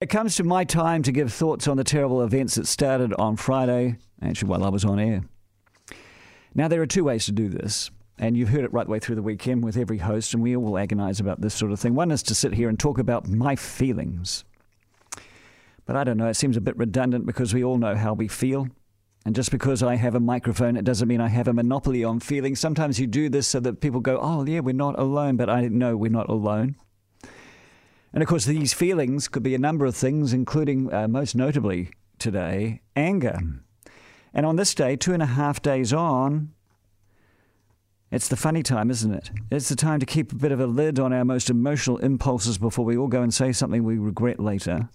It comes to my time to give thoughts on the terrible events that started on Friday, actually while I was on air. Now, there are two ways to do this, and you've heard it right the way through the weekend with every host, and we all agonize about this sort of thing. One is to sit here and talk about my feelings. But I don't know, it seems a bit redundant because we all know how we feel. And just because I have a microphone, it doesn't mean I have a monopoly on feelings. Sometimes you do this so that people go, oh, yeah, we're not alone, but I know we're not alone. And, of course, these feelings could be a number of things, including, most notably today, anger. And on this day, 2.5 days on, it's the funny time, isn't it? It's the time to keep a bit of a lid on our most emotional impulses before we all go and say something we regret later.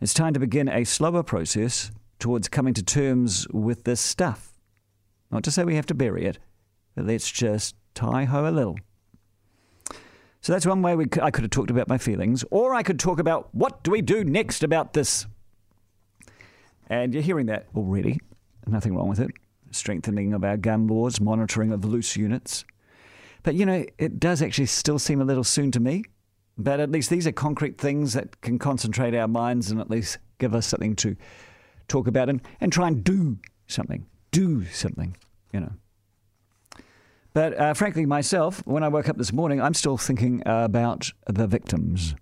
It's time to begin a slower process towards coming to terms with this stuff. Not to say we have to bury it, but let's just tie-ho a little. So that's one way I could have talked about my feelings, or I could talk about what do we do next about this. And you're hearing that already. Nothing wrong with it. Strengthening of our gun laws, monitoring of loose units. But, you know, it does actually still seem a little soon to me. But at least these are concrete things that can concentrate our minds and at least give us something to talk about and try and do something. Do something, you know. But frankly, myself, when I woke up this morning, I'm still thinking about the victims.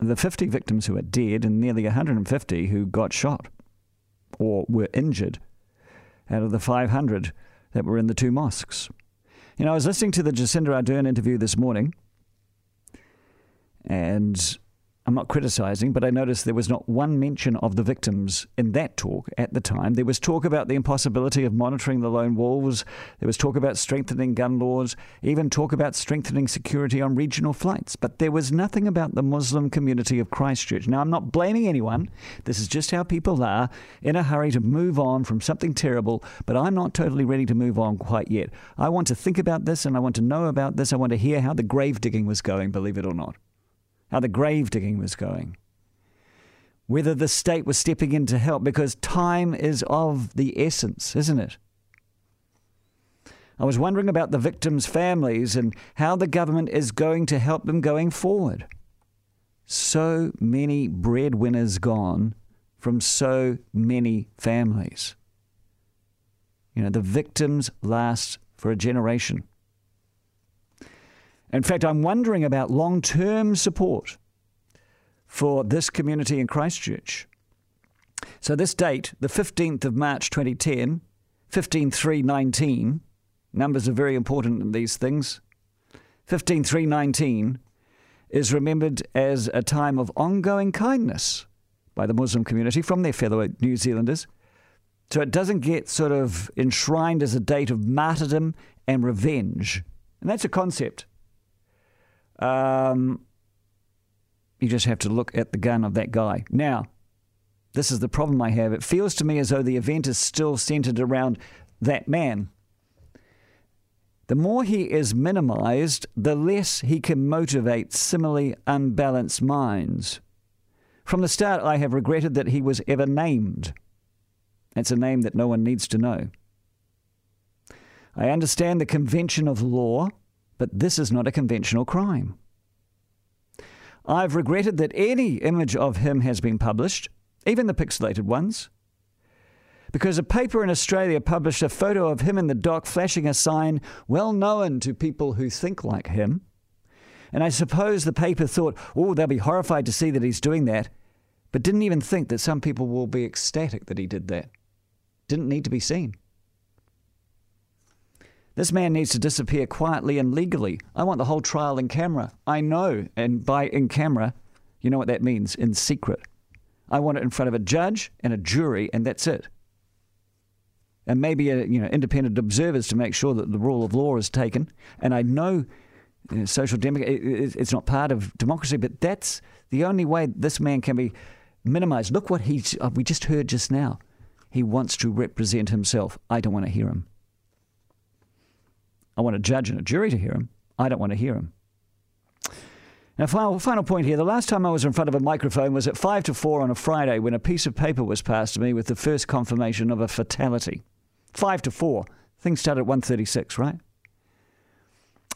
The 50 victims who are dead and nearly 150 who got shot or were injured out of the 500 that were in the two mosques. You know, I was listening to the Jacinda Ardern interview this morning, and I'm not criticising, but I noticed there was not one mention of the victims in that talk at the time. There was talk about the impossibility of monitoring the lone wolves. There was talk about strengthening gun laws, even talk about strengthening security on regional flights. But there was nothing about the Muslim community of Christchurch. Now, I'm not blaming anyone. This is just how people are, in a hurry to move on from something terrible. But I'm not totally ready to move on quite yet. I want to think about this, and I want to know about this. I want to hear how the grave digging was going, believe it or not. How the grave digging was going, whether the state was stepping in to help, because time is of the essence, isn't it? I was wondering about the victims' families and how the government is going to help them going forward. So many breadwinners gone from so many families. You know, the victims last for a generation. In fact, I'm wondering about long-term support for this community in Christchurch. So this date, the 15th of March 2010, 15/3/19, numbers are very important in these things, 15/3/19 is remembered as a time of ongoing kindness by the Muslim community from their fellow New Zealanders. So it doesn't get sort of enshrined as a date of martyrdom and revenge. And that's a concept. You just have to look at the gun of that guy. Now, this is the problem I have. It feels to me as though the event is still centered around that man. The more he is minimized, the less he can motivate similarly unbalanced minds. From the start, I have regretted that he was ever named. It's a name that no one needs to know. I understand the convention of law, but this is not a conventional crime. I've regretted that any image of him has been published, even the pixelated ones, because a paper in Australia published a photo of him in the dock flashing a sign well known to people who think like him. And I suppose the paper thought, oh, they'll be horrified to see that he's doing that, but didn't even think that some people will be ecstatic that he did that. Didn't need to be seen. This man needs to disappear quietly and legally. I want the whole trial in camera. I know, and by in camera, you know what that means, in secret. I want it in front of a judge and a jury, and that's it. And maybe independent observers to make sure that the rule of law is taken. And I know social democracy, it's not part of democracy, but that's the only way this man can be minimized. Look what we just heard just now. He wants to represent himself. I don't want to hear him. I want a judge and a jury to hear him. I don't want to hear him. Now, final point here. The last time I was in front of a microphone was at 3:55 on a Friday when a piece of paper was passed to me with the first confirmation of a fatality. 3:55. Things started at 1:36, right?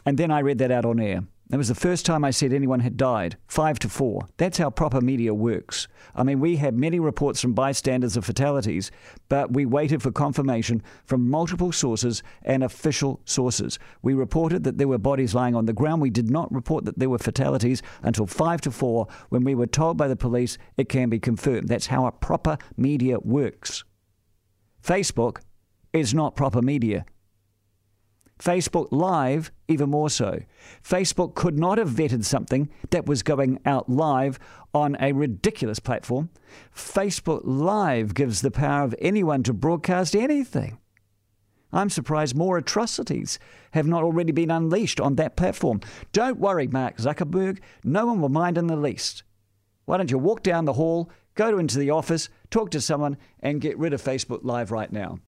And then I read that out on air. That was the first time I said anyone had died, 5 to 4. That's how proper media works. I mean, we had many reports from bystanders of fatalities, but we waited for confirmation from multiple sources and official sources. We reported that there were bodies lying on the ground. We did not report that there were fatalities until 5 to 4 when we were told by the police it can be confirmed. That's how a proper media works. Facebook is not proper media. Facebook Live, even more so. Facebook could not have vetted something that was going out live on a ridiculous platform. Facebook Live gives the power of anyone to broadcast anything. I'm surprised more atrocities have not already been unleashed on that platform. Don't worry, Mark Zuckerberg. No one will mind in the least. Why don't you walk down the hall, go into the office, talk to someone, and get rid of Facebook Live right now.